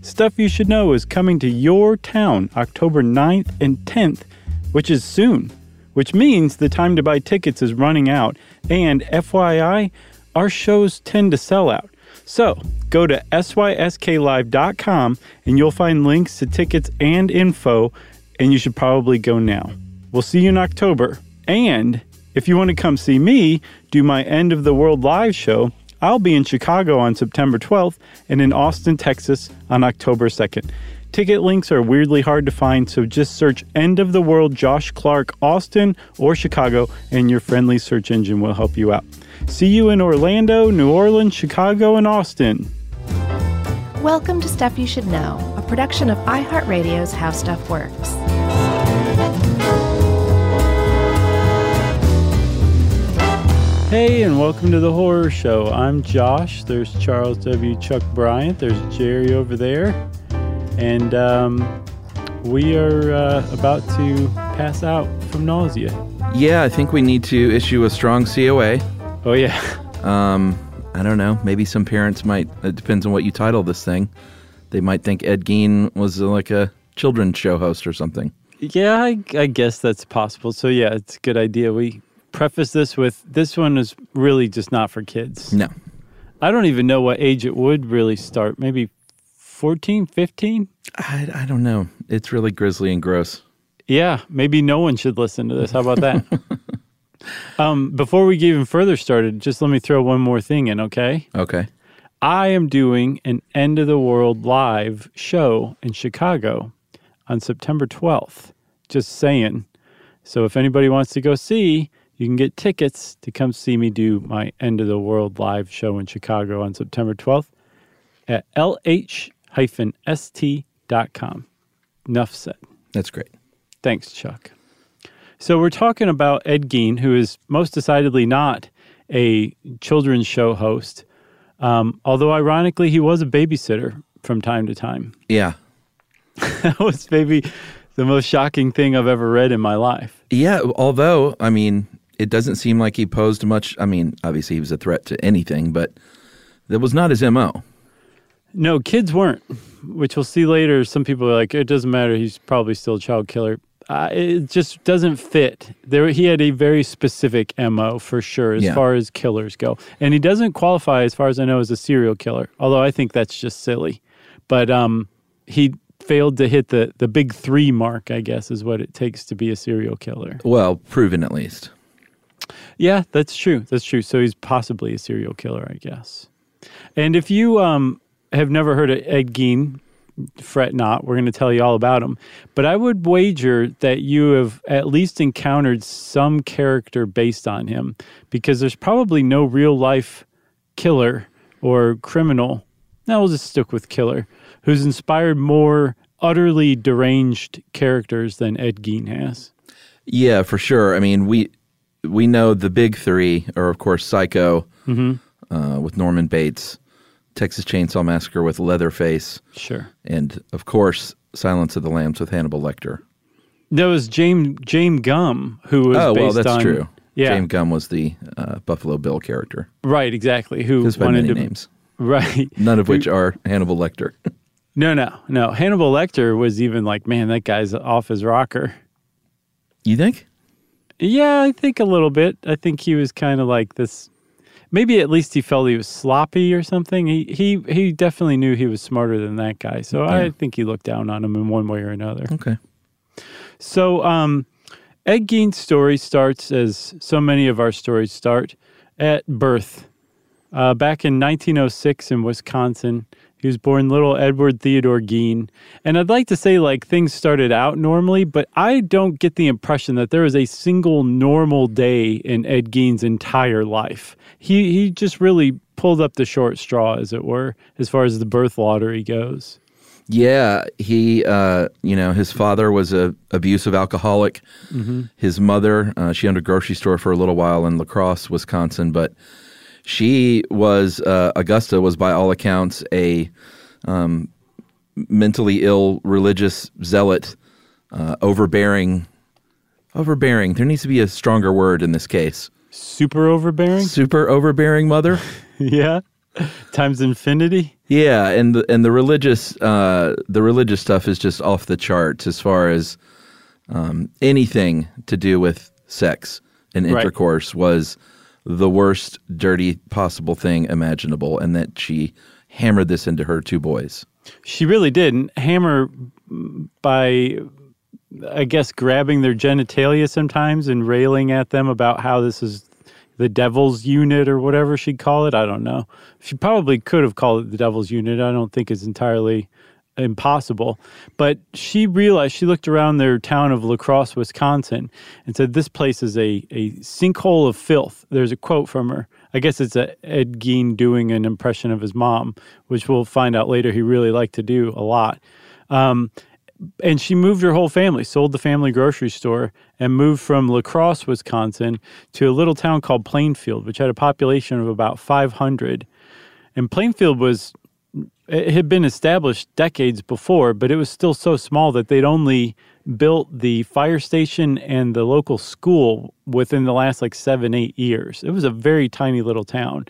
Stuff You Should Know is coming to your town October 9th and 10th, which is soon, which means the time to buy tickets is running out. And FYI, our shows tend to sell out. So go to sysklive.com and you'll find links to tickets and info, and you should probably go now. We'll see you in October. And if you want to come see me do my End of the World live show, I'll be in Chicago on September 12th and in Austin, Texas on October 2nd. Ticket links are weirdly hard to find, so just search End of the World Josh Clark Austin or Chicago, and your friendly search engine will help you out. See you in Orlando, New Orleans, Chicago, and Austin. Welcome to Stuff You Should Know, a production of iHeartRadio's How Stuff Works. Hey, and welcome to The Horror Show. I'm Josh. There's Charles W. Chuck Bryant. There's Jerry over there. And we are about to pass out from nausea. Yeah, I think we need to issue a strong COA. Oh, yeah. I don't know. Maybe some parents might, it depends on what you title this thing. They might think Ed Gein was like a children's show host or something. Yeah, I guess that's possible. So, yeah, it's a good idea. We preface this with, this one is really just not for kids. No. I don't even know what age it would really start. Maybe 14, 15? I don't know. It's really grisly and gross. Yeah. Maybe no one should listen to this. How about that? Before we get even further started, just let me throw one more thing in, okay? Okay. I am doing an End of the World live show in Chicago on September 12th. Just saying. So if anybody wants to go see, you can get tickets to come see me do my End of the World live show in Chicago on September 12th at lh-st.com. Enough said. That's great. Thanks, Chuck. So we're talking about Ed Gein, who is most decidedly not a children's show host, although ironically he was a babysitter from time to time. Yeah. That was maybe the most shocking thing I've ever read in my life. Yeah, although, I mean, it doesn't seem like he posed much. I mean, obviously he was a threat to anything, but that was not his MO. No, kids weren't, which we'll see later. Some people are like, it doesn't matter, he's probably still a child killer. It just doesn't fit. He had a very specific MO for sure as far as killers go. And he doesn't qualify, as far as I know, as a serial killer, although I think that's just silly. But he failed to hit the big three mark, I guess, is what it takes to be a serial killer. Well, proven at least. Yeah, that's true. That's true. So he's possibly a serial killer, I guess. And if you have never heard of Ed Gein, fret not. We're going to tell you all about him. But I would wager that you have at least encountered some character based on him, because there's probably no real-life killer or criminal. Now we'll just stick with killer, who's inspired more utterly deranged characters than Ed Gein has. Yeah, for sure. I mean, we know the big three are, of course, Psycho with Norman Bates, Texas Chainsaw Massacre with Leatherface. Sure. And, of course, Silence of the Lambs with Hannibal Lecter. There was James Gumm, who was based on... Oh, well, that's true. Yeah. James Gumm was the Buffalo Bill character. Right, exactly. Who wanted by many names. Right. None of which are Hannibal Lecter. No. Hannibal Lecter was even like, man, that guy's off his rocker. You think? Yeah, I think a little bit. I think he was kind of like this. Maybe at least he felt he was sloppy or something. He definitely knew he was smarter than that guy. So I think he looked down on him in one way or another. Okay. So Ed Gein's story starts, as so many of our stories start, at birth. Back in 1906 in Wisconsin, he was born little Edward Theodore Gein. And I'd like to say, like, things started out normally, but I don't get the impression that there is a single normal day in Ed Gein's entire life. He just really pulled up the short straw, as it were, as far as the birth lottery goes. Yeah, he, you know, his father was an abusive alcoholic. Mm-hmm. His mother, she owned a grocery store for a little while in La Crosse, Wisconsin, but she was, Augusta was by all accounts a mentally ill religious zealot, overbearing. There needs to be a stronger word in this case. Super overbearing? Super overbearing mother. Yeah. Times infinity. Yeah, and the religious stuff is just off the charts as far as anything to do with sex and intercourse was the worst, dirty possible thing imaginable, and that she hammered this into her two boys. She really did, and hammer by, I guess, grabbing their genitalia sometimes and railing at them about how this is the devil's unit or whatever she'd call it. I don't know. She probably could have called it the devil's unit. I don't think it's entirely impossible. But she realized, she looked around their town of La Crosse, Wisconsin, and said, this place is a sinkhole of filth. There's a quote from her. I guess it's Ed Gein doing an impression of his mom, which we'll find out later he really liked to do a lot. And she moved her whole family, sold the family grocery store, and moved from La Crosse, Wisconsin, to a little town called Plainfield, which had a population of about 500. And Plainfield it had been established decades before, but it was still so small that they'd only built the fire station and the local school within the last, 7-8 years. It was a very tiny little town.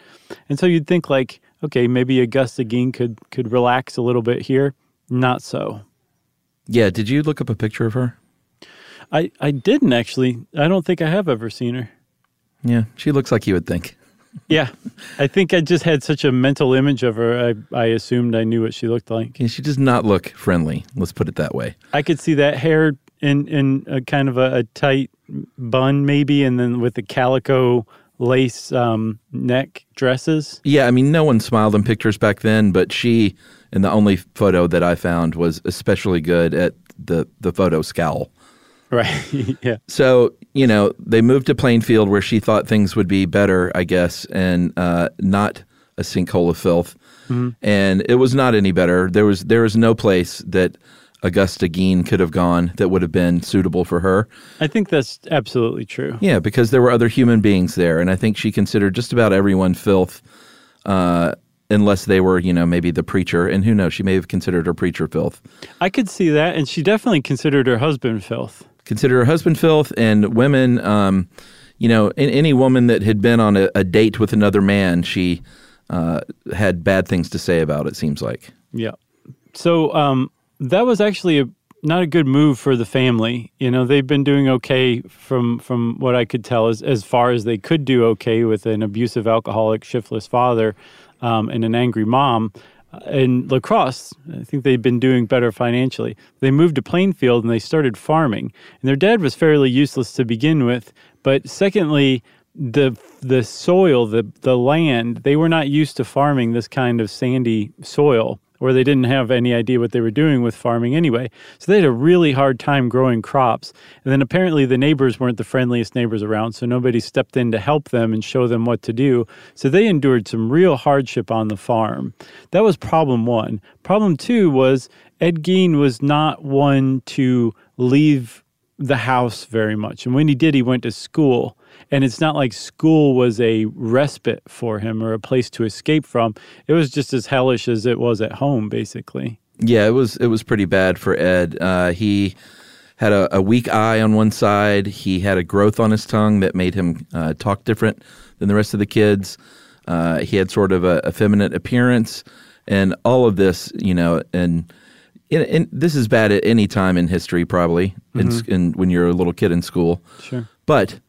And so you'd think, okay, maybe Augusta Gein could relax a little bit here. Not so. Yeah, did you look up a picture of her? I didn't, actually. I don't think I have ever seen her. Yeah, she looks like you would think. Yeah, I think I just had such a mental image of her, I assumed I knew what she looked like. Yeah, she does not look friendly, let's put it that way. I could see that hair in a kind of a tight bun, maybe, and then with the calico lace neck dresses. Yeah, I mean, no one smiled in pictures back then, but she... And the only photo that I found was especially good at the photo scowl. Right, yeah. So, they moved to Plainfield where she thought things would be better, I guess, and not a sinkhole of filth. Mm-hmm. And it was not any better. There was no place that Augusta Gein could have gone that would have been suitable for her. I think that's absolutely true. Yeah, because there were other human beings there, and I think she considered just about everyone filth, unless they were, maybe the preacher. And who knows, she may have considered her preacher filth. I could see that, and she definitely considered her husband filth. And women, any woman that had been on a date with another man, she had bad things to say about, it seems like. Yeah. So that was actually not a good move for the family. They've been doing okay from what I could tell, as far as they could do okay with an abusive, alcoholic, shiftless father. And an angry mom in La Crosse. I think they'd been doing better financially. They moved to Plainfield and they started farming. And their dad was fairly useless to begin with, but secondly, the soil, the land, they were not used to farming this kind of sandy soil, or they didn't have any idea what they were doing with farming anyway. So they had a really hard time growing crops. And then apparently the neighbors weren't the friendliest neighbors around, so nobody stepped in to help them and show them what to do. So they endured some real hardship on the farm. That was problem one. Problem two was Ed Gein was not one to leave the house very much. And when he did, he went to school. And it's not like school was a respite for him or a place to escape from. It was just as hellish as it was at home, basically. Yeah, it was pretty bad for Ed. He had a weak eye on one side. He had a growth on his tongue that made him talk different than the rest of the kids. He had sort of an effeminate appearance. And all of this, and this is bad at any time in history, probably, mm-hmm. in when you're a little kid in school. Sure. But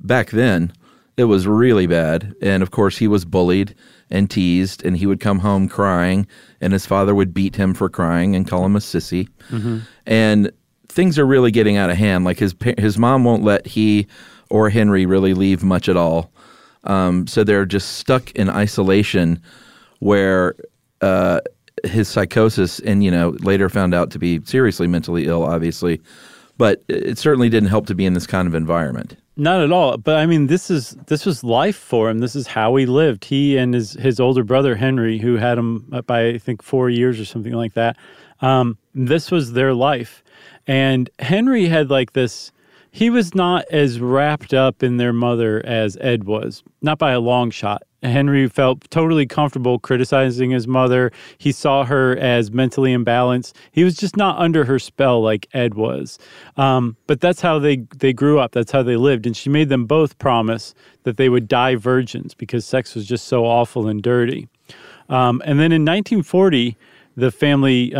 back then, it was really bad, and of course he was bullied and teased, and he would come home crying, and his father would beat him for crying and call him a sissy. Mm-hmm. And things are really getting out of hand. Like his mom won't let he or Henry really leave much at all. So they're just stuck in isolation where his psychosis, and later found out to be seriously mentally ill, obviously, but it certainly didn't help to be in this kind of environment. Not at all. But I mean, this was life for him. This is how he lived. He and his older brother, Henry, who had him by, I think, 4 years or something like that. This was their life. And Henry had like this, he was not as wrapped up in their mother as Ed was, not by a long shot. Henry felt totally comfortable criticizing his mother. He saw her as mentally imbalanced. He was just not under her spell like Ed was. But that's how they grew up. That's how they lived. And she made them both promise that they would die virgins because sex was just so awful and dirty. And then in 1940, the family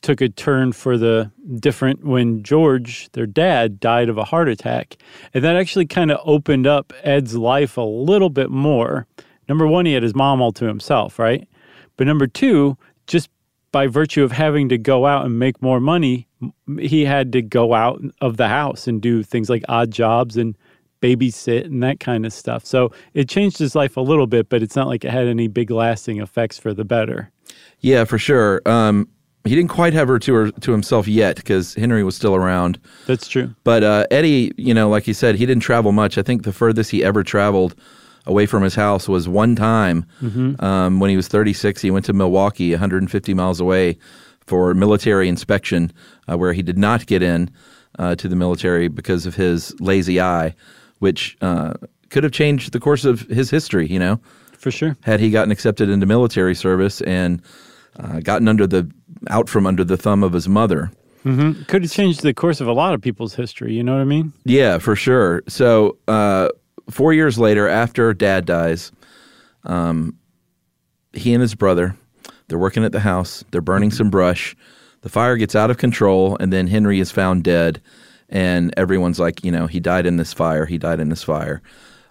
took a turn for the different when George, their dad, died of a heart attack. And that actually kind of opened up Ed's life a little bit more. Number one, he had his mom all to himself, right? But number two, just by virtue of having to go out and make more money, he had to go out of the house and do things like odd jobs and babysit and that kind of stuff. So it changed his life a little bit, but it's not like it had any big lasting effects for the better. Yeah, for sure. He didn't quite have her to himself yet because Henry was still around. That's true. But Eddie, like you said, he didn't travel much. I think the furthest he ever traveled away from his house was one time when he was 36. He went to Milwaukee, 150 miles away, for military inspection where he did not get in to the military because of his lazy eye, which could have changed the course of his history, For sure. Had he gotten accepted into military service and gotten out from under the thumb of his mother. Mm-hmm. Could have changed the course of a lot of people's history, you know what I mean? Yeah, for sure. So 4 years later, after Dad dies, he and his brother, they're working at the house, they're burning some brush, the fire gets out of control, and then Henry is found dead, and everyone's like, he died in this fire, he died in this fire.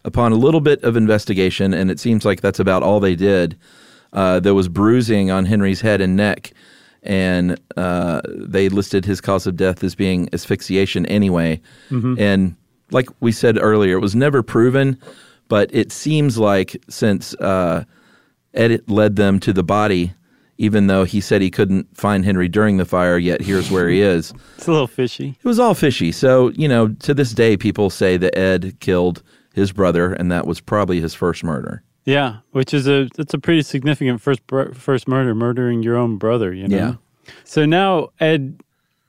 Upon a little bit of investigation, and it seems like that's about all they did, there was bruising on Henry's head and neck, and they listed his cause of death as being asphyxiation anyway. Mm-hmm. And like we said earlier, it was never proven, but it seems like since Ed led them to the body, even though he said he couldn't find Henry during the fire, yet here's where he is. It's a little fishy. It was all fishy. So, to this day, people say that Ed killed his brother, and that was probably his first murder. Yeah, which is it's a pretty significant first murder, murdering your own brother, Yeah. So now Ed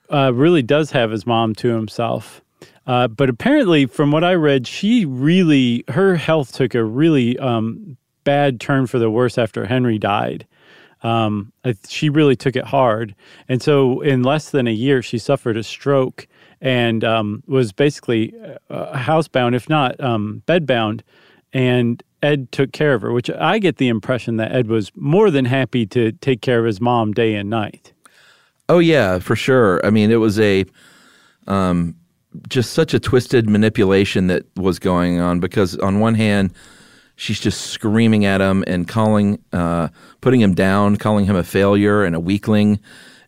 really does have his mom to himself. But apparently, from what I read, her health took a really bad turn for the worse after Henry died. She really took it hard. And so in less than a year, she suffered a stroke and was basically housebound, if not bedbound. And Ed took care of her, which I get the impression that Ed was more than happy to take care of his mom day and night. Oh, yeah, for sure. I mean, it was just such a twisted manipulation that was going on because on one hand, she's just screaming at him and putting him down, calling him a failure and a weakling.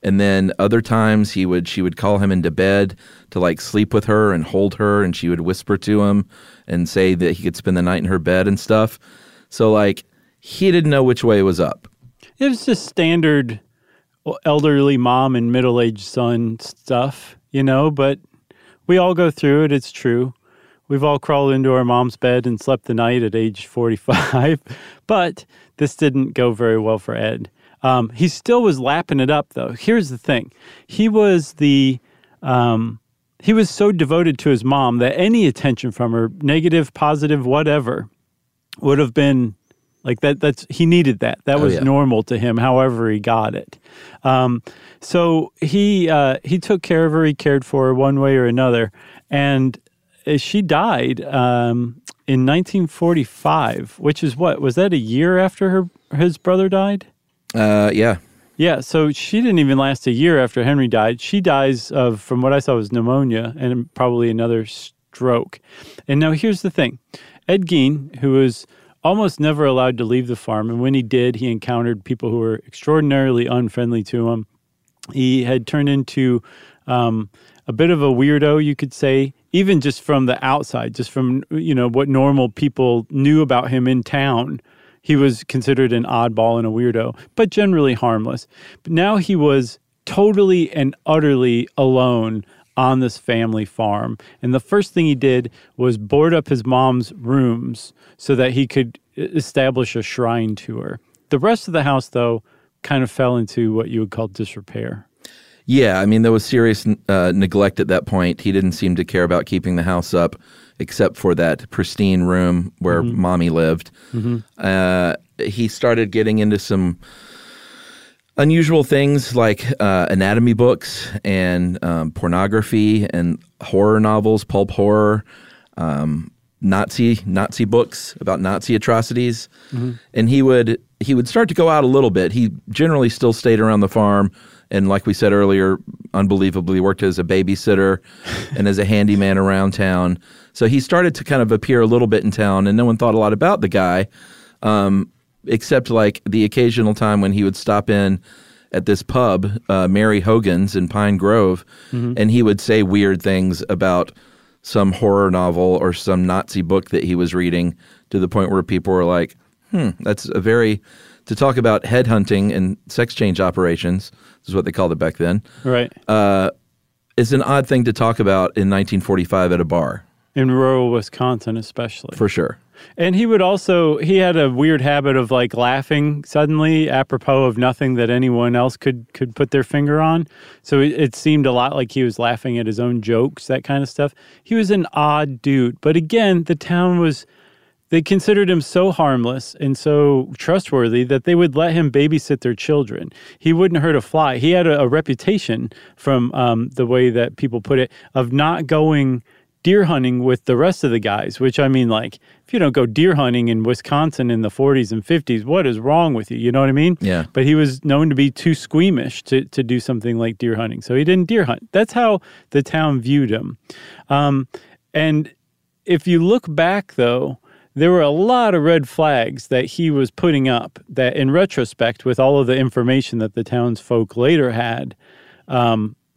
And then other times she would call him into bed to like sleep with her and hold her, and she would whisper to him and say that he could spend the night in her bed and stuff. So like he didn't know which way was up. It was just standard elderly mom and middle-aged son stuff, but we all go through it, it's true. We've all crawled into our mom's bed and slept the night at age 45, but this didn't go very well for Ed. He still was lapping it up, though. Here's the thing. He was so devoted to his mom that any attention from her, negative, positive, whatever, would have been like that. He needed that. That was normal to him, however he got it. So he took care of her. He cared for her one way or another. And she died in 1945, which is what? Was that a year after his brother died? Yeah. Yeah, so she didn't even last a year after Henry died. She dies of, from what I saw, was pneumonia and probably another stroke. And now here's the thing. Ed Gein, who was almost never allowed to leave the farm, and when he did, he encountered people who were extraordinarily unfriendly to him. He had turned into a bit of a weirdo, you could say, even just from the outside, just from, you know, what normal people knew about him in town. He was considered an oddball and a weirdo, but generally harmless. But now he was totally and utterly alone on this family farm. And the first thing he did was board up his mom's rooms so that he could establish a shrine to her. The rest of the house, though, kind of fell into what you would call disrepair. Yeah, I mean, there was serious neglect at that point. He didn't seem to care about keeping the house up, except for that pristine room where Mommy lived. Mm-hmm. He started getting into some unusual things like anatomy books and pornography and horror novels, pulp horror, Nazi books about Nazi atrocities. Mm-hmm. And he would start to go out a little bit. He generally still stayed around the farm. And like we said earlier, unbelievably worked as a babysitter and as a handyman around town. So he started to kind of appear a little bit in town, and no one thought a lot about the guy, except like the occasional time when he would stop in at this pub, Mary Hogan's in Pine Grove, and he would say weird things about some horror novel or some Nazi book that he was reading, to the point where people were like, that's a very... To talk about headhunting and sex change operations, is what they called it back then. Right. It's an odd thing to talk about in 1945 at a bar. In rural Wisconsin especially. For sure. And he would also, he had a weird habit of like laughing suddenly apropos of nothing that anyone else could put their finger on. So it seemed a lot like he was laughing at his own jokes, that kind of stuff. He was an odd dude. But again, the town was... They considered him so harmless and so trustworthy that they would let him babysit their children. He wouldn't hurt a fly. He had a reputation from the way that people put it of not going deer hunting with the rest of the guys, which I mean, like, if you don't go deer hunting in Wisconsin in the 40s and 50s, what is wrong with you? You know what I mean? Yeah. But he was known to be too squeamish to do something like deer hunting. So he didn't deer hunt. That's how the town viewed him. And if you look back, though, there were a lot of red flags that he was putting up that, in retrospect, with all of the information that the townsfolk later had,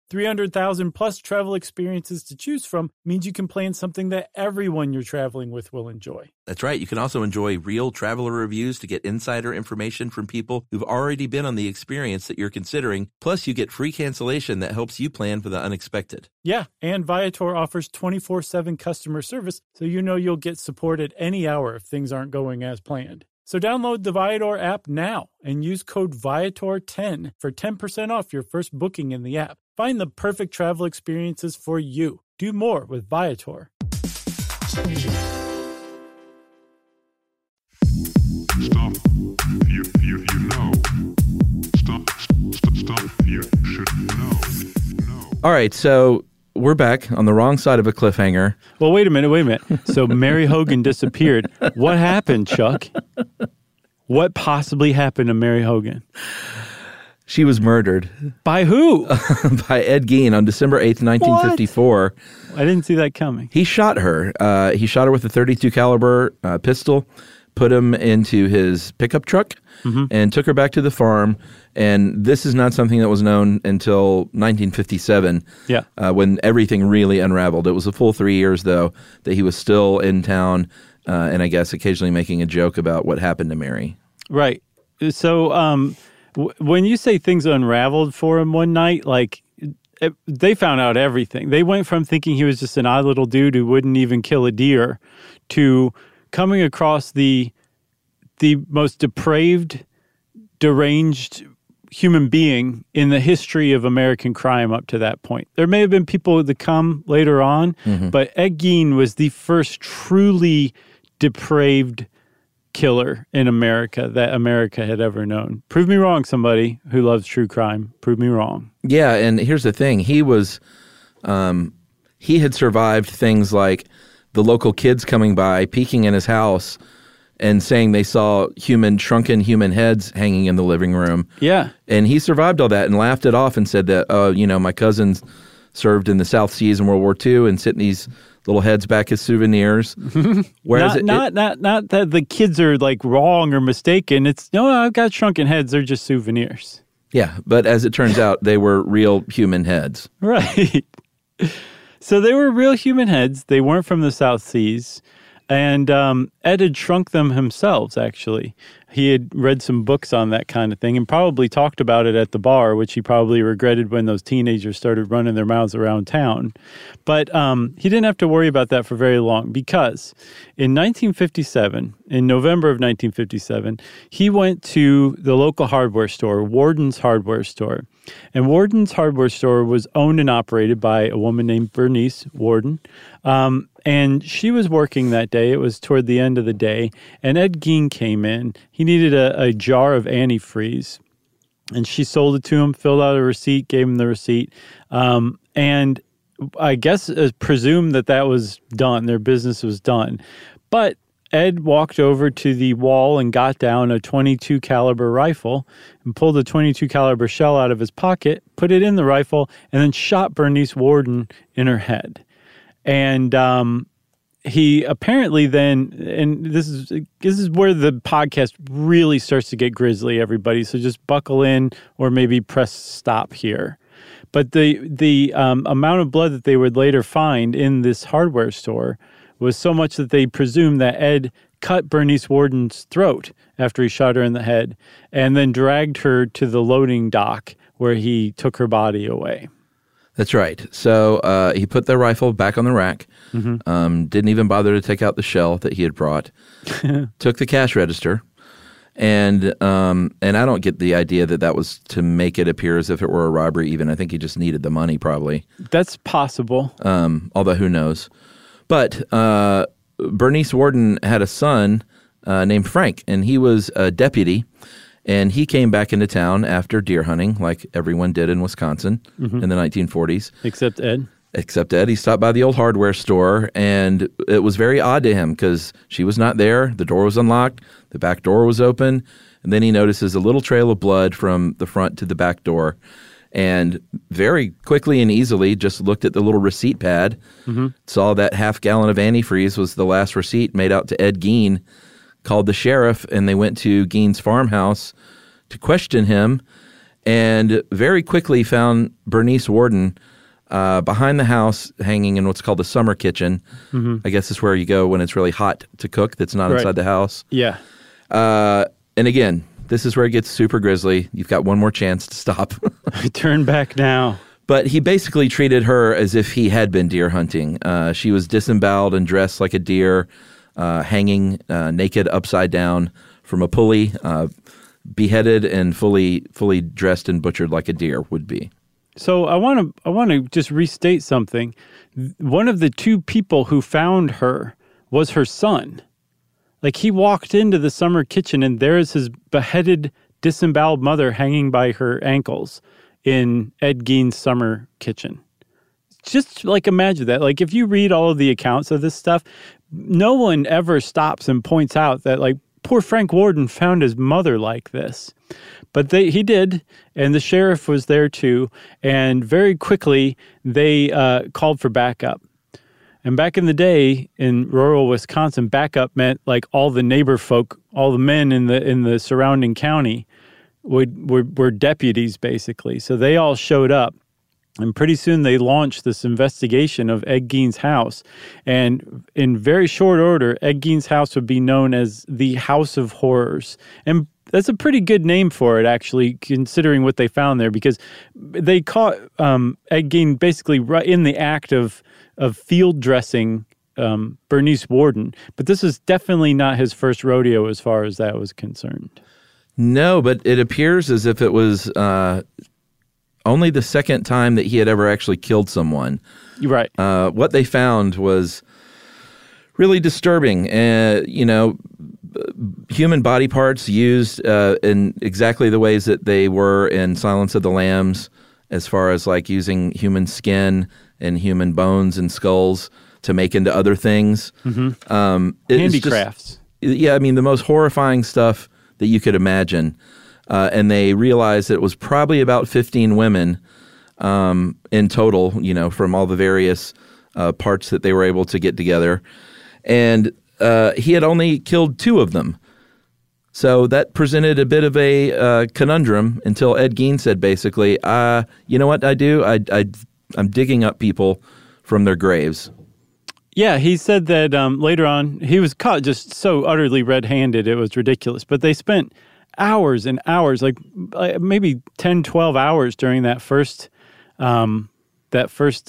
300,000 plus travel experiences to choose from means you can plan something that everyone you're traveling with will enjoy. That's right. You can also enjoy real traveler reviews to get insider information from people who've already been on the experience that you're considering. Plus, you get free cancellation that helps you plan for the unexpected. Yeah, and Viator offers 24/7 customer service, so you know you'll get support at any hour if things aren't going as planned. So download the Viator app now and use code Viator10 for 10% off your first booking in the app. Find the perfect travel experiences for you. Do more with Viator. Stuff you know. Stuff you should know. All right, so we're back on the wrong side of a cliffhanger. Well, wait a minute. So Mary Hogan disappeared. What happened, Chuck? What possibly happened to Mary Hogan? She was murdered. By who? By Ed Gein on December 8th, 1954. What? I didn't see that coming. He shot her. He shot her with a .32 caliber pistol, put him into his pickup truck, and took her back to the farm. And this is not something that was known until 1957, when everything really unraveled. It was a full 3 years, though, that he was still in town, and I guess occasionally making a joke about what happened to Mary. Right. So when you say things unraveled for him one night, like they found out everything. They went from thinking he was just an odd little dude who wouldn't even kill a deer to coming across the most depraved, deranged human being in the history of American crime up to that point. There may have been people to come later on, but Ed Gein was the first truly depraved killer in America that America had ever known. Prove me wrong, somebody who loves true crime. Prove me wrong. Yeah, and here's the thing. He was, he had survived things like the local kids coming by, peeking in his house, and saying they saw shrunken human heads hanging in the living room. Yeah. And he survived all that and laughed it off and said that, oh, you know, my cousins served in the South Seas in World War II and sent these little heads back as souvenirs. Whereas not that the kids are like wrong or mistaken. It's, no, I've got shrunken heads. They're just souvenirs. Yeah. But as it turns out, they were real human heads. Right. So they were real human heads. They weren't from the South Seas. And Ed had shrunk them himself, actually. He had read some books on that kind of thing and probably talked about it at the bar, which he probably regretted when those teenagers started running their mouths around town. But he didn't have to worry about that for very long because in 1957, in November of 1957, he went to the local hardware store, Worden's Hardware Store. And Worden's Hardware Store was owned and operated by a woman named Bernice Worden. And she was working that day. It was toward the end of the day. And Ed Gein came in. He needed a jar of antifreeze. And she sold it to him, filled out a receipt, gave him the receipt. And I guess presumed that was done. Their business was done. But Ed walked over to the wall and got down a .22 caliber rifle and pulled a .22 caliber shell out of his pocket, put it in the rifle, and then shot Bernice Worden in her head. And he apparently then, and this is where the podcast really starts to get grisly, everybody. So just buckle in or maybe press stop here. But the amount of blood that they would later find in this hardware store was so much that they presumed that Ed cut Bernice Warden's throat after he shot her in the head and then dragged her to the loading dock where he took her body away. That's right. So he put the rifle back on the rack, didn't even bother to take out the shell that he had brought, took the cash register, and I don't get the idea that was to make it appear as if it were a robbery even. I think he just needed the money probably. That's possible. Although who knows. But Bernice Worden had a son named Frank, and he was a deputy, and he came back into town after deer hunting like everyone did in Wisconsin in the 1940s. Except Ed. Except Ed. He stopped by the old hardware store, and it was very odd to him because she was not there. The door was unlocked. The back door was open. And then he notices a little trail of blood from the front to the back door. And very quickly and easily just looked at the little receipt pad, saw that half-gallon of antifreeze was the last receipt made out to Ed Gein, called the sheriff, and they went to Gein's farmhouse to question him, and very quickly found Bernice Worden behind the house, hanging in what's called the summer kitchen. Mm-hmm. I guess it's where you go when it's really hot to cook that's not inside the house. Yeah. And again, this is where it gets super grisly. You've got one more chance to stop. Turn back now. But he basically treated her as if he had been deer hunting. She was disemboweled and dressed like a deer, hanging naked upside down from a pulley, beheaded and fully dressed and butchered like a deer would be. So I want to just restate something. One of the two people who found her was her son. Like, he walked into the summer kitchen, and there is his beheaded, disemboweled mother hanging by her ankles in Ed Gein's summer kitchen. Just, like, imagine that. Like, if you read all of the accounts of this stuff, no one ever stops and points out that, like, poor Frank Worden found his mother like this. But he did, and the sheriff was there too, and very quickly they called for backup. And back in the day in rural Wisconsin, backup meant like all the neighbor folk, all the men in the surrounding county were deputies basically. So they all showed up, and pretty soon they launched this investigation of Ed Gein's house. And in very short order, Ed Gein's house would be known as the House of Horrors. And that's a pretty good name for it, actually, considering what they found there, because they caught Ed Gein basically right in the act of field dressing Bernice Worden. But this is definitely not his first rodeo as far as that was concerned. No, but it appears as if it was only the second time that he had ever actually killed someone. Right. What they found was really disturbing. Human body parts used in exactly the ways that they were in Silence of the Lambs, as far as like using human skin and human bones and skulls to make into other things. Mm-hmm. Handicrafts. Yeah, I mean, the most horrifying stuff that you could imagine. And they realized that it was probably about 15 women in total, from all the various parts that they were able to get together. And he had only killed two of them. So that presented a bit of a conundrum until Ed Gein said basically, you know what I do? I'm digging up people from their graves. Yeah, he said that later on, he was caught just so utterly red-handed, it was ridiculous. But they spent hours and hours, like maybe 10, 12 hours during that first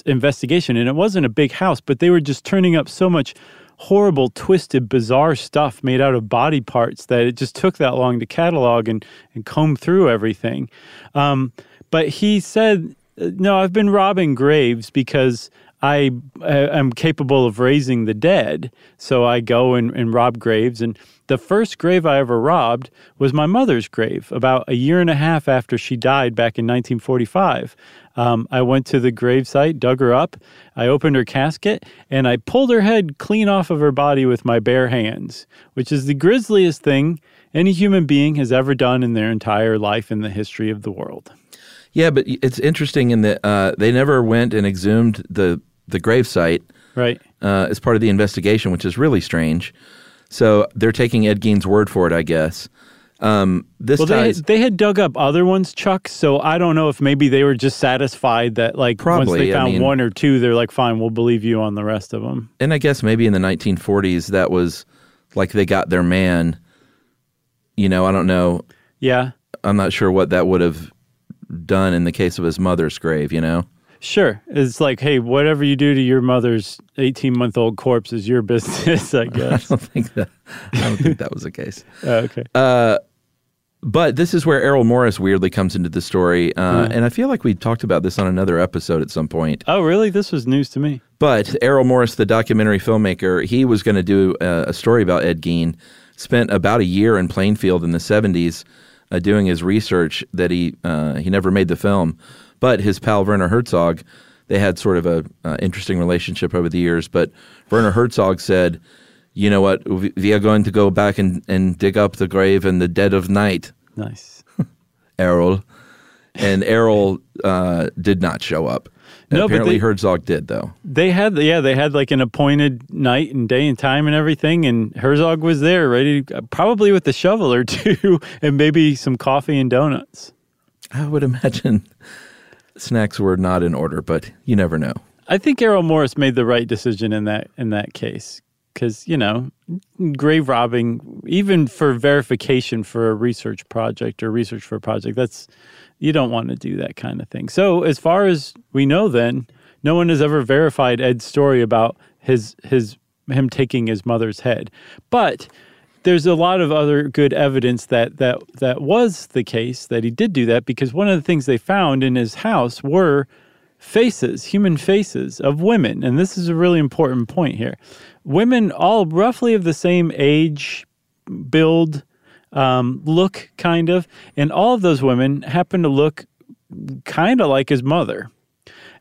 investigation. And it wasn't a big house, but they were just turning up so much horrible, twisted, bizarre stuff made out of body parts that it just took that long to catalog and comb through everything. But he said, no, I've been robbing graves because I'm capable of raising the dead. So I go and rob graves. And the first grave I ever robbed was my mother's grave, about a year and a half after she died back in 1945. I went to the gravesite, dug her up, I opened her casket, and I pulled her head clean off of her body with my bare hands, which is the grisliest thing any human being has ever done in their entire life in the history of the world. Yeah, but it's interesting in that they never went and exhumed the gravesite as part of the investigation, which is really strange. So they're taking Ed Gein's word for it, I guess. They had dug up other ones, Chuck, so I don't know if maybe they were just satisfied that, like, probably, once they found one or two, they're like, fine, we'll believe you on the rest of them. And I guess maybe in the 1940s, that was, like, they got their man. I don't know. Yeah. I'm not sure what that would have done in the case of his mother's grave, Sure. It's like, hey, whatever you do to your mother's 18-month-old corpse is your business, I guess. I don't think that was the case. Okay. But this is where Errol Morris weirdly comes into the story, and I feel like we talked about this on another episode at some point. Oh, really? This was news to me. But Errol Morris, the documentary filmmaker, he was going to do a story about Ed Gein, spent about a year in Plainfield in the 70s doing his research that he never made the film. But his pal Werner Herzog, they had sort of an interesting relationship over the years, but Werner Herzog said, you know what? We are going to go back and dig up the grave in the dead of night. Nice. Errol. and Errol did not show up. No, apparently Herzog did, though. They had like an appointed night and day and time and everything, and Herzog was there, ready, probably with a shovel or two, and maybe some coffee and donuts. I would imagine snacks were not in order, but you never know. I think Errol Morris made the right decision in that case, because, you know, grave robbing, even for verification for a research project or research for a project, that's, you don't want to do that kind of thing. So as far as we know then, no one has ever verified Ed's story about him taking his mother's head. But there's a lot of other good evidence that was the case, that he did do that, because one of the things they found in his house were faces, human faces of women. And this is a really important point here. Women all roughly of the same age, build, look, kind of, and all of those women happen to look kind of like his mother.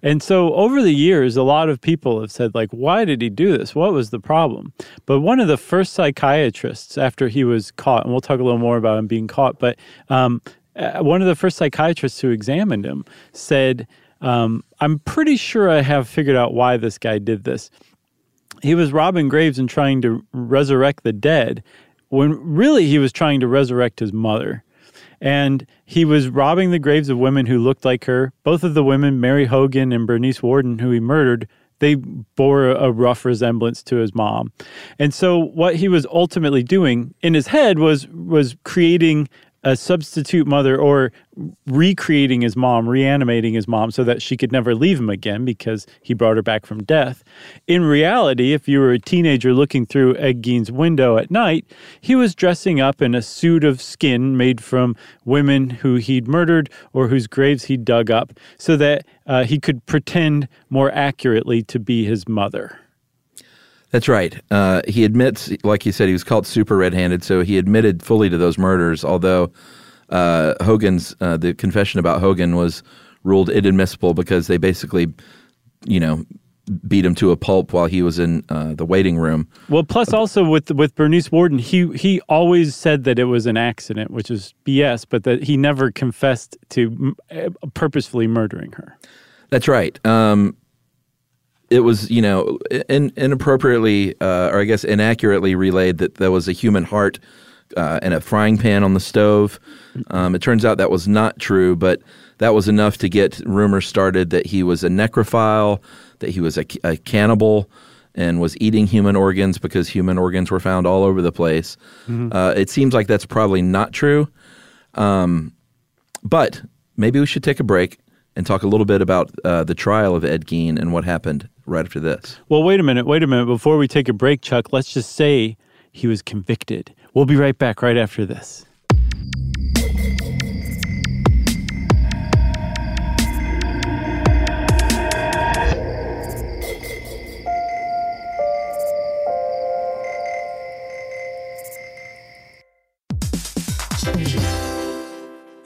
And so over the years, a lot of people have said, like, why did he do this? What was the problem? But one of the first psychiatrists, after he was caught, and we'll talk a little more about him being caught, but one of the first psychiatrists who examined him said, I'm pretty sure I have figured out why this guy did this. He was robbing graves and trying to resurrect the dead, when really he was trying to resurrect his mother. And he was robbing the graves of women who looked like her. Both of the women, Mary Hogan and Bernice Worden, who he murdered, they bore a rough resemblance to his mom. And so what he was ultimately doing in his head was creating a substitute mother, or recreating his mom, reanimating his mom so that she could never leave him again because he brought her back from death. In reality, if you were a teenager looking through Ed Gein's window at night, he was dressing up in a suit of skin made from women who he'd murdered or whose graves he'd dug up, so that he could pretend more accurately to be his mother. That's right. He admits, like you said, he was caught super red-handed, so he admitted fully to those murders, although the confession about Hogan was ruled inadmissible because they basically, you know, beat him to a pulp while he was in the waiting room. Well, plus also with Bernice Worden, he always said that it was an accident, which is BS, but that he never confessed to purposefully murdering her. That's right. It was, you know, inappropriately, or I guess inaccurately relayed that there was a human heart and a frying pan on the stove. It turns out that was not true, but that was enough to get rumors started that he was a necrophile, that he was a cannibal, and was eating human organs because human organs were found all over the place. Mm-hmm. It seems like that's probably not true. But maybe we should take a break and talk a little bit about the trial of Ed Gein and what happened right after this. Well, wait a minute. Before we take a break, Chuck, let's just say he was convicted. We'll be right back right after this.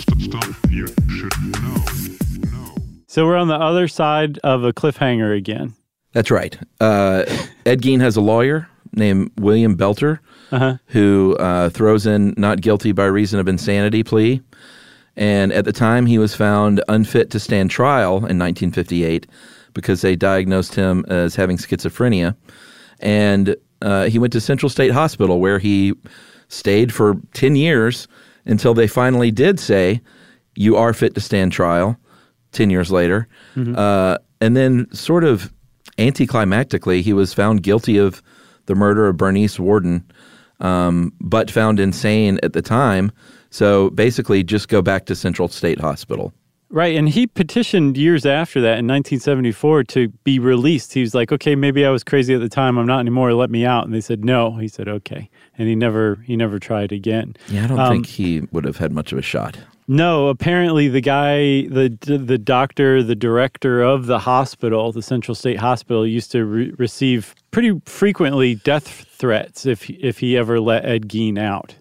Stuff you should know. So we're on the other side of a cliffhanger again. That's right. Ed Gein has a lawyer named William Belter who throws in not guilty by reason of insanity plea. And at the time, he was found unfit to stand trial in 1958 because they diagnosed him as having schizophrenia. And he went to Central State Hospital, where he stayed for 10 years until they finally did say, you are fit to stand trial, 10 years later. Mm-hmm. And then sort of anticlimactically, he was found guilty of the murder of Bernice Worden, but found insane at the time. So basically just go back to Central State Hospital. Right, and he petitioned years after that in 1974 to be released. He was like, okay, maybe I was crazy at the time. I'm not anymore. Let me out. And they said no. He said, okay. And he never tried again. Yeah, I don't think he would have had much of a shot. No, apparently the guy, the doctor, the director of the hospital, the Central State Hospital, used to receive pretty frequently death threats if he ever let Ed Gein out.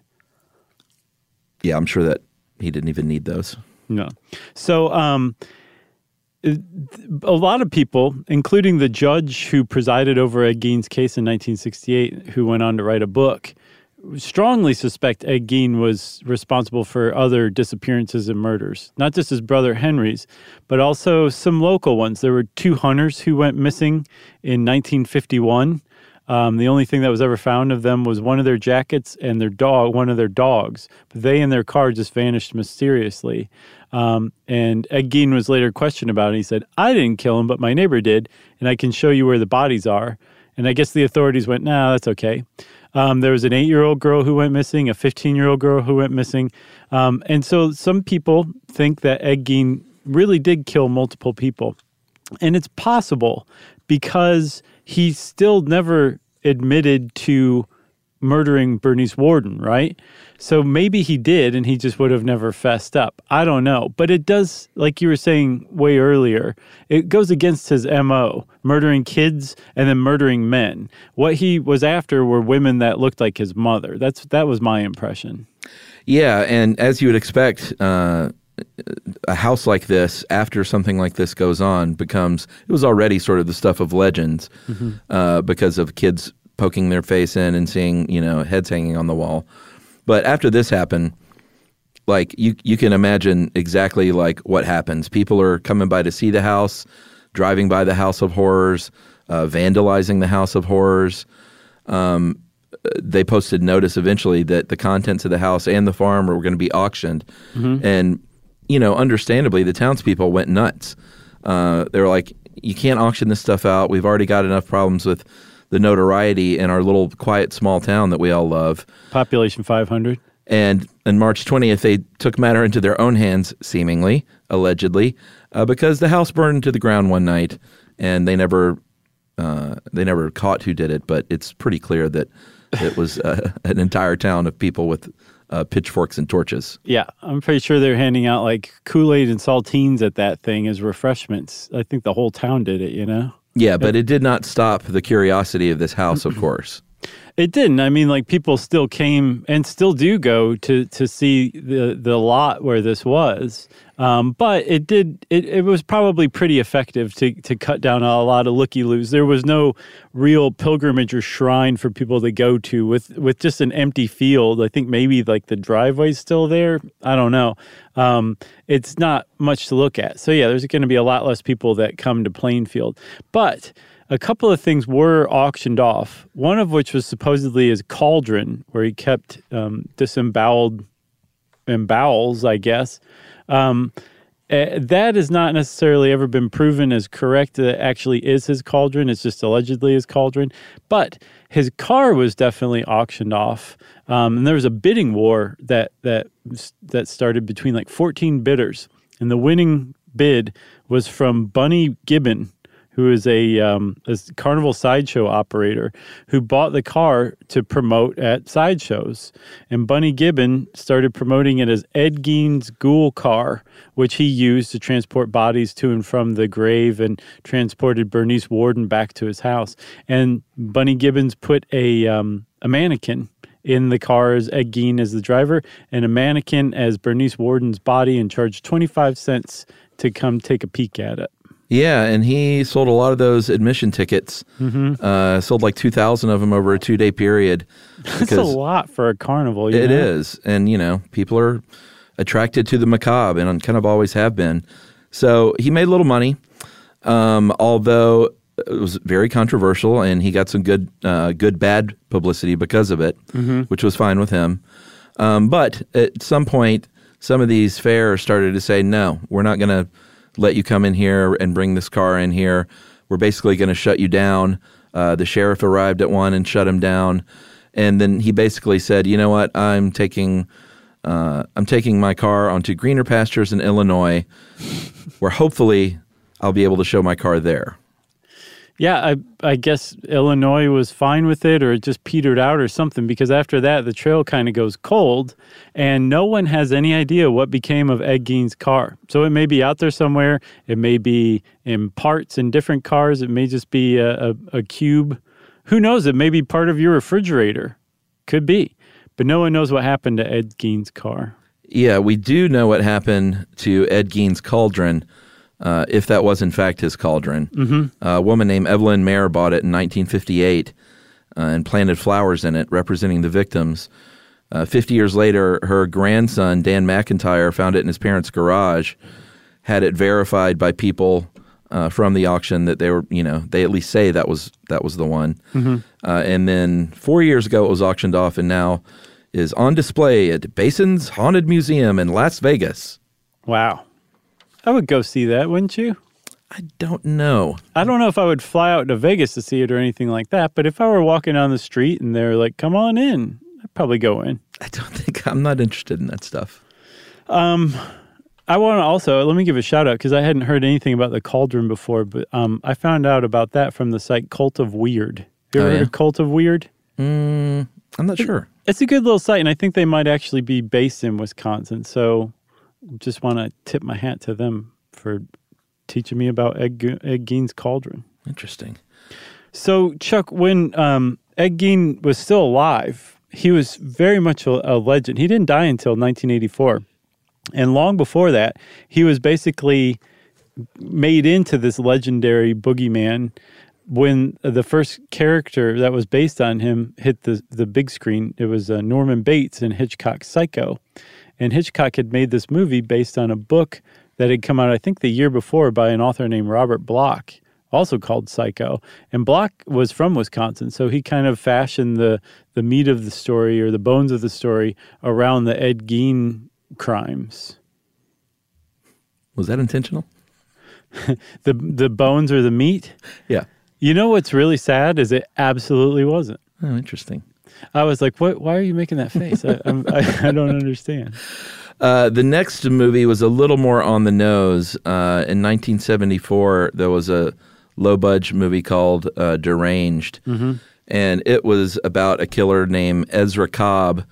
Yeah, I'm sure that he didn't even need those. No. So a lot of people, including the judge who presided over Ed Gein's case in 1968, who went on to write a book, strongly suspect Ed Gein was responsible for other disappearances and murders, not just his brother Henry's, but also some local ones. There were two hunters who went missing in 1951. The only thing that was ever found of them was one of their jackets and their dog, one of their dogs. But they and their car just vanished mysteriously. And Ed Gein was later questioned about it. He said, I didn't kill him, but my neighbor did, and I can show you where the bodies are. And I guess the authorities went, nah, that's okay. There was an 8-year-old girl who went missing, a 15-year-old girl who went missing. And so some people think that Ed Gein really did kill multiple people. And it's possible because he still never admitted to murdering Bernice Worden, right? So maybe he did, and he just would have never fessed up. I don't know. But it does, like you were saying way earlier, it goes against his M.O., murdering kids and then murdering men. What he was after were women that looked like his mother. That was my impression. Yeah, and as you would expect, a house like this, after something like this goes on, it was already sort of the stuff of legends because of kids poking their face in and seeing, heads hanging on the wall. But after this happened, like you can imagine exactly like what happens. People are coming by to see the house, driving by the House of Horrors, vandalizing the House of Horrors. They posted notice eventually that the contents of the house and the farm were going to be auctioned. Mm-hmm. And understandably, the townspeople went nuts. They were like, you can't auction this stuff out. We've already got enough problems with the notoriety in our little quiet small town that we all love. Population 500. And on March 20th, they took matter into their own hands, seemingly, allegedly, because the house burned to the ground one night, and they never caught who did it, but it's pretty clear that it was an entire town of people with pitchforks and torches. Yeah, I'm pretty sure they're handing out like Kool-Aid and saltines at that thing as refreshments. I think the whole town did it, Yeah, but it did not stop the curiosity of this house, of course. It didn't. I mean, like people still came and still do go to see the lot where this was. But it did. It was probably pretty effective to cut down a lot of looky-loos. There was no real pilgrimage or shrine for people to go to with just an empty field. I think maybe like the driveway's still there. I don't know. It's not much to look at. So yeah, there's going to be a lot less people that come to Plainfield. But a couple of things were auctioned off, one of which was supposedly his cauldron, where he kept disemboweled and bowels, I guess. That has not necessarily ever been proven as correct. That actually is his cauldron. It's just allegedly his cauldron. But his car was definitely auctioned off. And there was a bidding war that started between like 14 bidders. And the winning bid was from Bunny Gibbon, who is a carnival sideshow operator who bought the car to promote at sideshows. And Bunny Gibbon started promoting it as Ed Gein's ghoul car, which he used to transport bodies to and from the grave and transported Bernice Worden back to his house. And Bunny Gibbons put a mannequin in the car as Ed Gein as the driver and a mannequin as Bernice Warden's body and charged 25 cents to come take a peek at it. Yeah, and he sold a lot of those admission tickets. Mm-hmm. Sold like 2,000 of them over a 2-day period. That's a lot for a carnival. It is. And, you know, people are attracted to the macabre and kind of always have been. So he made a little money, although it was very controversial, and he got some bad publicity because of it, which was fine with him. But at some point, some of these fairs started to say, no, we're not going to let you come in here and bring this car in here. We're basically going to shut you down. The sheriff arrived at one and shut him down. And then he basically said, you know what, I'm taking my car onto greener pastures in Illinois where hopefully I'll be able to show my car there. Yeah, I guess Illinois was fine with it, or it just petered out or something, because after that, the trail kind of goes cold, and no one has any idea what became of Ed Gein's car. So it may be out there somewhere. It may be in parts in different cars. It may just be a cube. Who knows? It may be part of your refrigerator. Could be. But no one knows what happened to Ed Gein's car. Yeah, we do know what happened to Ed Gein's cauldron. If that was, in fact, his cauldron. A woman named Evelyn Mayer bought it in 1958 and planted flowers in it, representing the victims. 50 years later, her grandson, Dan McIntyre, found it in his parents' garage, had it verified by people from the auction that they were, you know, they at least say that was the one. And then 4 years ago, it was auctioned off and now is on display at Basin's Haunted Museum in Las Vegas. Wow. I would go see that, wouldn't you? I don't know. I don't know if I would fly out to Vegas to see it or anything like that, but if I were walking down the street and they're like, come on in, I'd probably go in. I'm not interested in that stuff. I want to also, let me give a shout out, because I hadn't heard anything about the cauldron before, but I found out about that from the site Cult of Weird. You ever heard of Cult of Weird? I'm not sure. It's a good little site, and I think they might actually be based in Wisconsin, so just want to tip my hat to them for teaching me about Ed Gein's cauldron. Interesting. So, Chuck, when Ed Gein was still alive, he was very much a legend. He didn't die until 1984. And long before that, he was basically made into this legendary boogeyman when the first character that was based on him hit the big screen. It was Norman Bates in Hitchcock's Psycho. And Hitchcock had made this movie based on a book that had come out, I think, the year before by an author named Robert Bloch, also called Psycho. And Bloch was from Wisconsin, so he kind of fashioned the meat of the story or the bones of the story around the Ed Gein crimes. Was that intentional? The bones or the meat? Yeah. You know what's really sad is it absolutely wasn't. Oh, interesting. I was like, "What? Why are you making that face? I don't understand." The next movie was a little more on the nose. In 1974, there was a low-budget movie called Deranged, and it was about a killer named Ezra Cobb,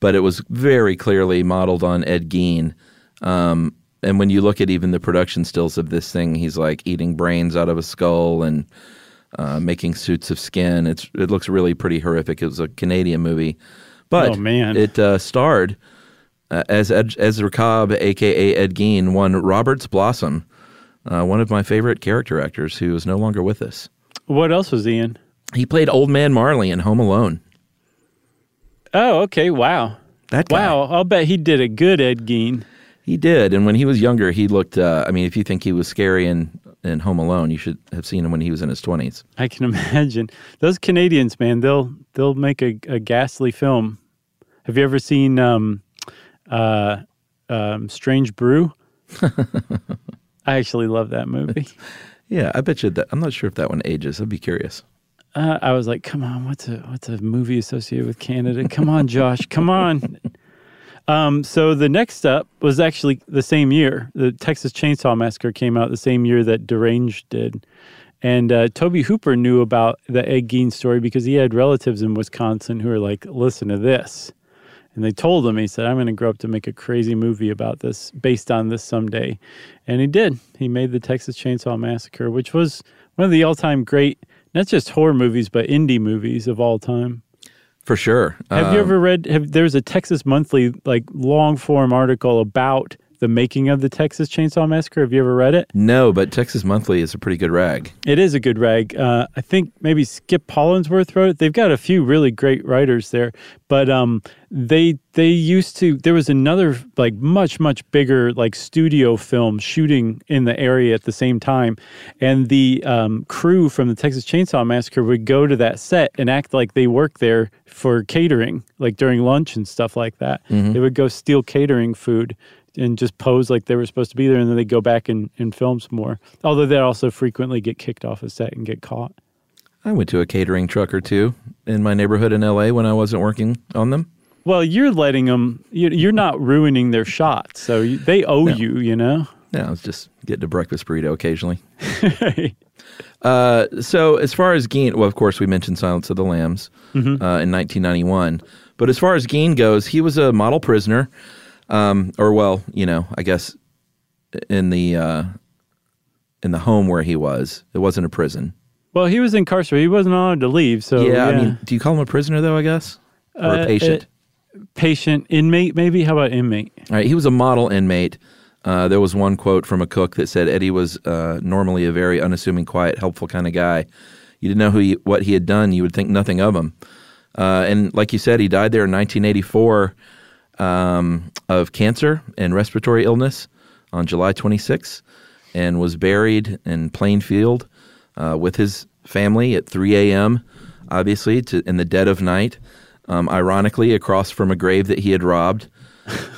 but it was very clearly modeled on Ed Gein. And when you look at even the production stills of this thing, he's like eating brains out of a skull and making suits of skin. It looks really pretty horrific. It was a Canadian movie. But it starred as Ezra Cobb, a.k.a. Ed Gein, one Roberts Blossom, one of my favorite character actors who is no longer with us. What else was he in? He played Old Man Marley in Home Alone. Oh, okay. Wow. That guy. Wow, I'll bet he did a good Ed Gein. He did, and when he was younger, he looked, I mean, if you think he was scary in Home Alone, you should have seen him when he was in his 20s. I can imagine. Those Canadians, man, they'll make a ghastly film. Have you ever seen Strange Brew. I actually love that movie. Yeah, I bet you that. I'm not sure if that one ages. I'd be curious. I was like, come on, what's a movie associated with Canada? Come on, Josh, come on. So the next up was actually the same year. The Texas Chainsaw Massacre came out the same year that Deranged did. And Toby Hooper knew about the Ed Gein story because he had relatives in Wisconsin who were like, listen to this. And they told him, he said, I'm going to grow up to make a crazy movie about this, based on this someday. And he did. He made the Texas Chainsaw Massacre, which was one of the all-time great, not just horror movies, but indie movies of all time. For sure. Have you ever read, there's a Texas Monthly, like, long-form article about the making of the Texas Chainsaw Massacre. Have you ever read it? No, but Texas Monthly is a pretty good rag. It is a good rag. I think maybe Skip Hollinsworth wrote it. They've got a few really great writers there. But they used to, there was another like much bigger like studio film shooting in the area at the same time. And the crew from the Texas Chainsaw Massacre would go to that set and act like they worked there for catering, like during lunch and stuff like that. Mm-hmm. They would go steal catering food and just pose like they were supposed to be there, and then they go back and film some more. Although they also frequently get kicked off a set and get caught. I went to a catering truck or two in my neighborhood in L.A. when I wasn't working on them. Well, you're letting them, you're not ruining their shots, so they owe you, you know? No, I was just getting a breakfast burrito occasionally. So as far as Gein, well, of course, we mentioned Silence of the Lambs in 1991. But as far as Gein goes, he was a model prisoner. Or well, you know, I guess in the home where he was, it wasn't a prison. Well, he was incarcerated. He wasn't allowed to leave. So yeah, I mean, do you call him a prisoner though? I guess, or a patient, patient inmate, maybe. How about inmate? All right, he was a model inmate. There was one quote from a cook that said Eddie was normally a very unassuming, quiet, helpful kind of guy. You didn't know what he had done. You would think nothing of him. And like you said, he died there in 1984. Of cancer and respiratory illness on July 26th, and was buried in Plainfield with his family at 3 a.m., obviously, in the dead of night, ironically across from a grave that he had robbed.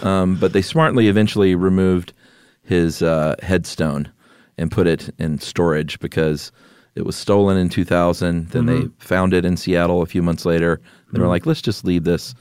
But they smartly eventually removed his headstone and put it in storage because it was stolen in 2000. Then they found it in Seattle a few months later. They were like, let's just leave this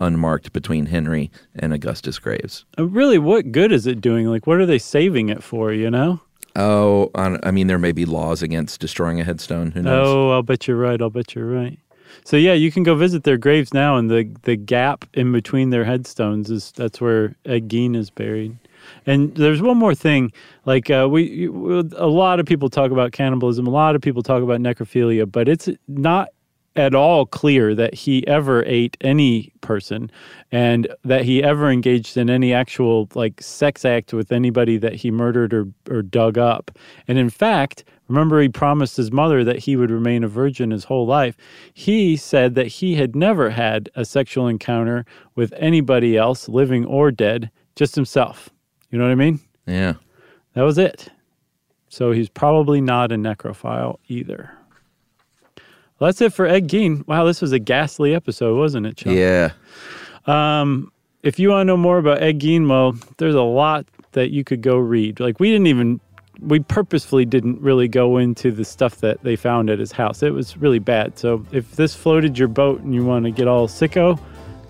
unmarked between Henry and Augustus graves. Really, what good is it doing? Like, what are they saving it for, you know? Oh, I mean, there may be laws against destroying a headstone. Who knows? Oh, I'll bet you're right. I'll bet you're right. So, yeah, you can go visit their graves now, and the gap in between their headstones is that's where Ed Gein is buried. And there's one more thing. Like, a lot of people talk about cannibalism. A lot of people talk about necrophilia, but it's not at all clear that he ever ate any person and that he ever engaged in any actual like sex act with anybody that he murdered or dug up. And in fact, remember he promised his mother that he would remain a virgin his whole life. He said that he had never had a sexual encounter with anybody else, living or dead, just himself. You know what I mean? Yeah. That was it. So he's probably not a necrophile either. Well, that's it for Ed Gein. Wow, this was a ghastly episode, wasn't it, Chuck? Yeah. If you want to know more about Ed Gein, well, there's a lot that you could go read. Like, we purposefully didn't really go into the stuff that they found at his house. It was really bad. So if this floated your boat and you want to get all sicko,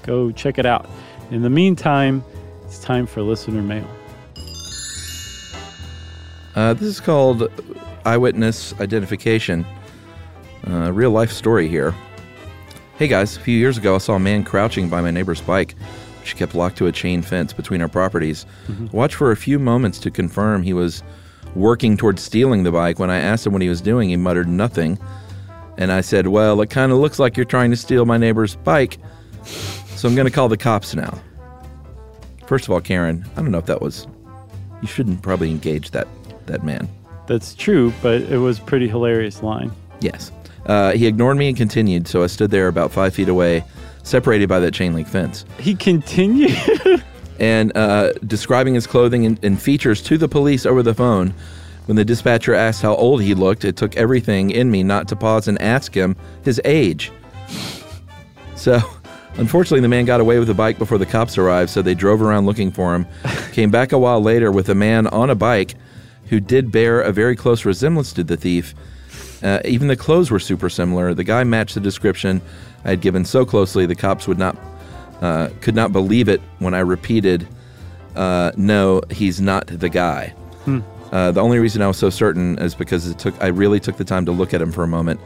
go check it out. In the meantime, it's time for listener mail. This is called Eyewitness Identification. Real life story here. Hey guys, a few years ago I saw a man crouching by my neighbor's bike, which kept locked to a chain fence between our properties. I watched for a few moments to confirm he was working towards stealing the bike. When I asked him what he was doing, he muttered nothing. And I said, well, it kind of looks like you're trying to steal my neighbor's bike, so I'm going to call the cops now. First of all, Karen, I don't know if that was... You shouldn't probably engage that man. That's true, but it was a pretty hilarious line. Yes. He ignored me and continued, so I stood there about 5 feet away, separated by that chain link fence. He continued? And describing his clothing and features to the police over the phone. When the dispatcher asked how old he looked, it took everything in me not to pause and ask him his age. So Unfortunately, the man got away with the bike before the cops arrived, so they drove around looking for him. Came back a while later with a man on a bike who did bear a very close resemblance to the thief. Even the clothes were super similar. The guy matched the description I had given so closely, the cops could not believe it when I repeated, no, he's not the guy. The only reason I was so certain is because I really took the time to look at him for a moment.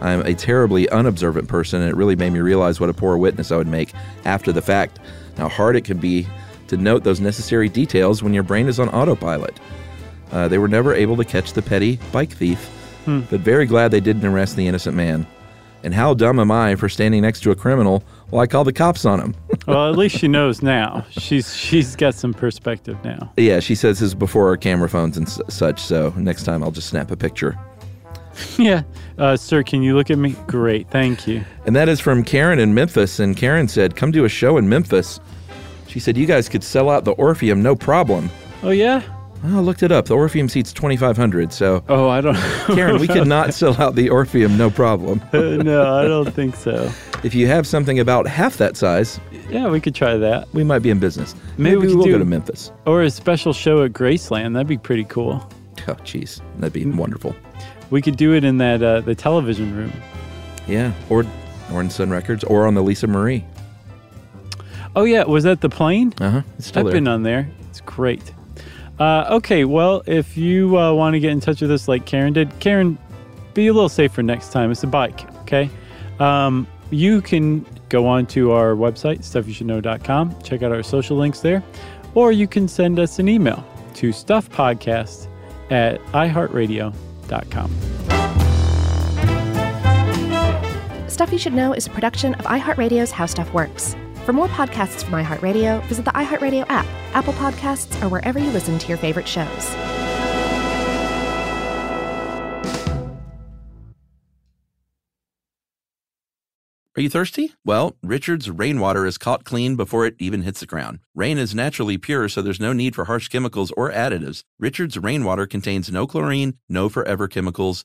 I'm a terribly unobservant person, and it really made me realize what a poor witness I would make after the fact, how hard it can be to note those necessary details when your brain is on autopilot. They were never able to catch the petty bike thief, but very glad they didn't arrest the innocent man. And how dumb am I for standing next to a criminal while I call the cops on him? Well, at least she knows now. She's got some perspective now. Yeah, she says this is before our camera phones and such, so next time I'll just snap a picture. Yeah. Sir, can you look at me? Great, thank you. And that is from Karen in Memphis, and Karen said, come do a show in Memphis. She said, you guys could sell out the Orpheum, no problem. Oh, yeah? I looked it up. The Orpheum seats 2,500, so... Oh, I don't know. Karen, we could not sell out the Orpheum, no problem. No, I don't think so. If you have something about half that size... Yeah, we could try that. We might be in business. Maybe we'll go to Memphis. Or a special show at Graceland. That'd be pretty cool. Oh, jeez. That'd be wonderful. We could do it in that the television room. Yeah, or in Sun Records, or on the Lisa Marie. Oh, yeah. Was that the plane? Uh-huh. It's still there. I've been on there. It's great. Okay, well, if you want to get in touch with us like Karen did, Karen, be a little safer next time. It's a bike, okay? You can go on to our website, stuffyoushouldknow.com, check out our social links there, or you can send us an email to stuffpodcast@iheartradio.com. Stuff You Should Know is a production of iHeartRadio's How Stuff Works. For more podcasts from iHeartRadio, visit the iHeartRadio app, Apple Podcasts, or wherever you listen to your favorite shows. Are you thirsty? Well, Richard's Rainwater is caught clean before it even hits the ground. Rain is naturally pure, so there's no need for harsh chemicals or additives. Richard's Rainwater contains no chlorine, no forever chemicals,